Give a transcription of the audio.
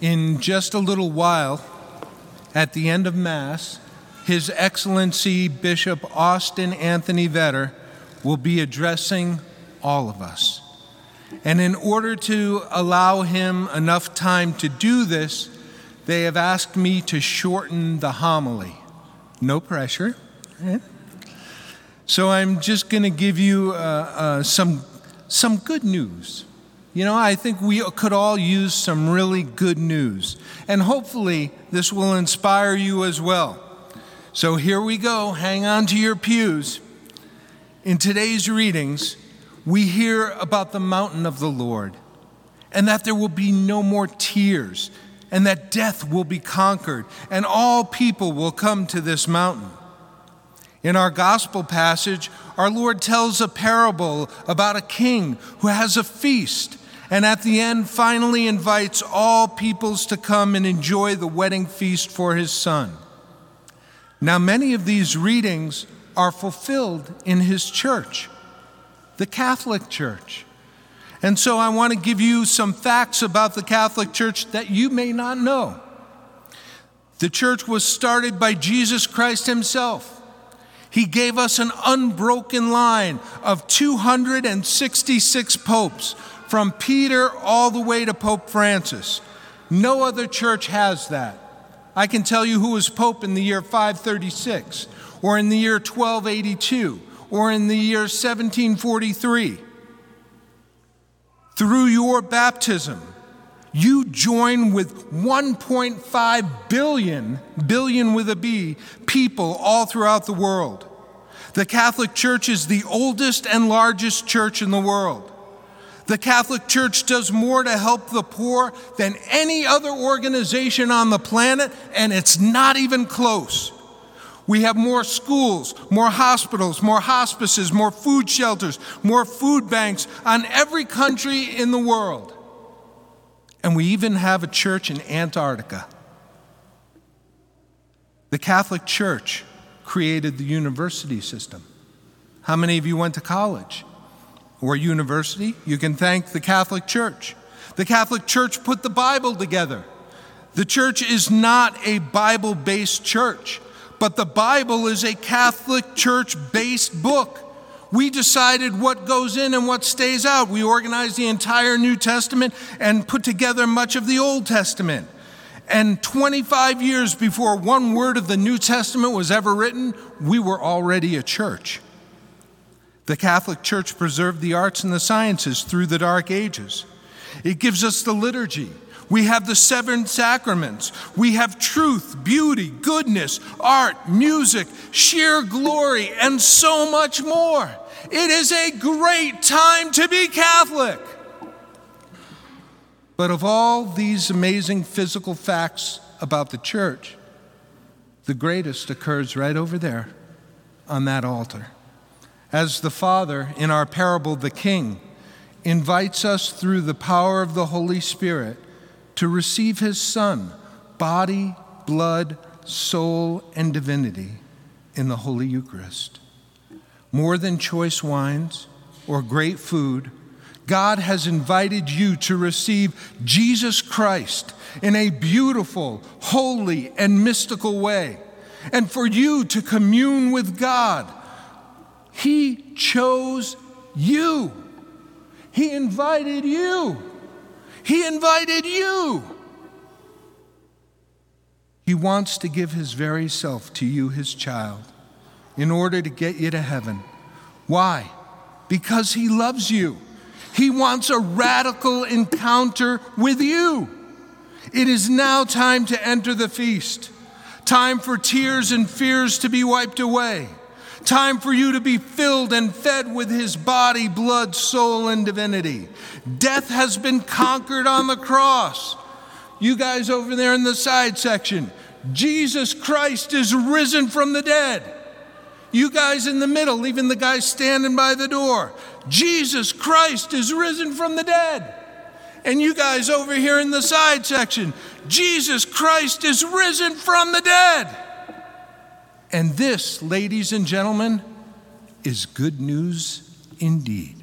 In just a little while, at the end of Mass, His Excellency Bishop Austin Anthony Vetter will be addressing all of us. And in order to allow him enough time to do this, they have asked me to shorten the homily. No pressure. So I'm just going to give you some good news. You know, I think we could all use some really good news. And hopefully this will inspire you as well. So here we go. Hang on to your pews. In today's readings, we hear about the mountain of the Lord, and that there will be no more tears, and that death will be conquered, and all people will come to this mountain. In our gospel passage, our Lord tells a parable about a king who has a feast, and at the end finally invites all peoples to come and enjoy the wedding feast for his son. Now, many of these readings are fulfilled in his church, the Catholic Church. And so I want to give you some facts about the Catholic Church that you may not know. The church was started by Jesus Christ himself. He gave us an unbroken line of 266 popes, from Peter all the way to Pope Francis. No other church has that. I can tell you who was pope in the year 536, or in the year 1282, or in the year 1743. Through your baptism, you join with 1.5 billion with a B, people all throughout the world. The Catholic Church is the oldest and largest church in the world. The Catholic Church does more to help the poor than any other organization on the planet, and it's not even close. We have more schools, more hospitals, more hospices, more food shelters, more food banks on every country in the world. And we even have a church in Antarctica. The Catholic Church created the university system. How many of you went to college or university? You can thank the Catholic Church. The Catholic Church put the Bible together. The church is not a Bible-based church, but the Bible is a Catholic Church-based book. We decided what goes in and what stays out. We organized the entire New Testament and put together much of the Old Testament. And 25 years before one word of the New Testament was ever written, we were already a church. The Catholic Church preserved the arts and the sciences through the Dark Ages. It gives us the liturgy. We have the seven sacraments. We have truth, beauty, goodness, art, music, sheer glory, and so much more. It is a great time to be Catholic. But of all these amazing physical facts about the church, the greatest occurs right over there on that altar. As the Father in our parable, the King, invites us through the power of the Holy Spirit to receive his Son, body, blood, soul, and divinity in the Holy Eucharist. More than choice wines or great food, God has invited you to receive Jesus Christ in a beautiful, holy, and mystical way, and for you to commune with God. He chose you. He invited you. He invited you. He wants to give his very self to you, his child, in order to get you to heaven. Why? Because he loves you. He wants a radical encounter with you. It is now time to enter the feast. Time for tears and fears to be wiped away. Time for you to be filled and fed with his body, blood, soul, and divinity. Death has been conquered on the cross. You guys over there in the side section, Jesus Christ is risen from the dead. You guys in the middle, even the guys standing by the door, Jesus Christ is risen from the dead. And you guys over here in the side section, Jesus Christ is risen from the dead. And this, ladies and gentlemen, is good news indeed.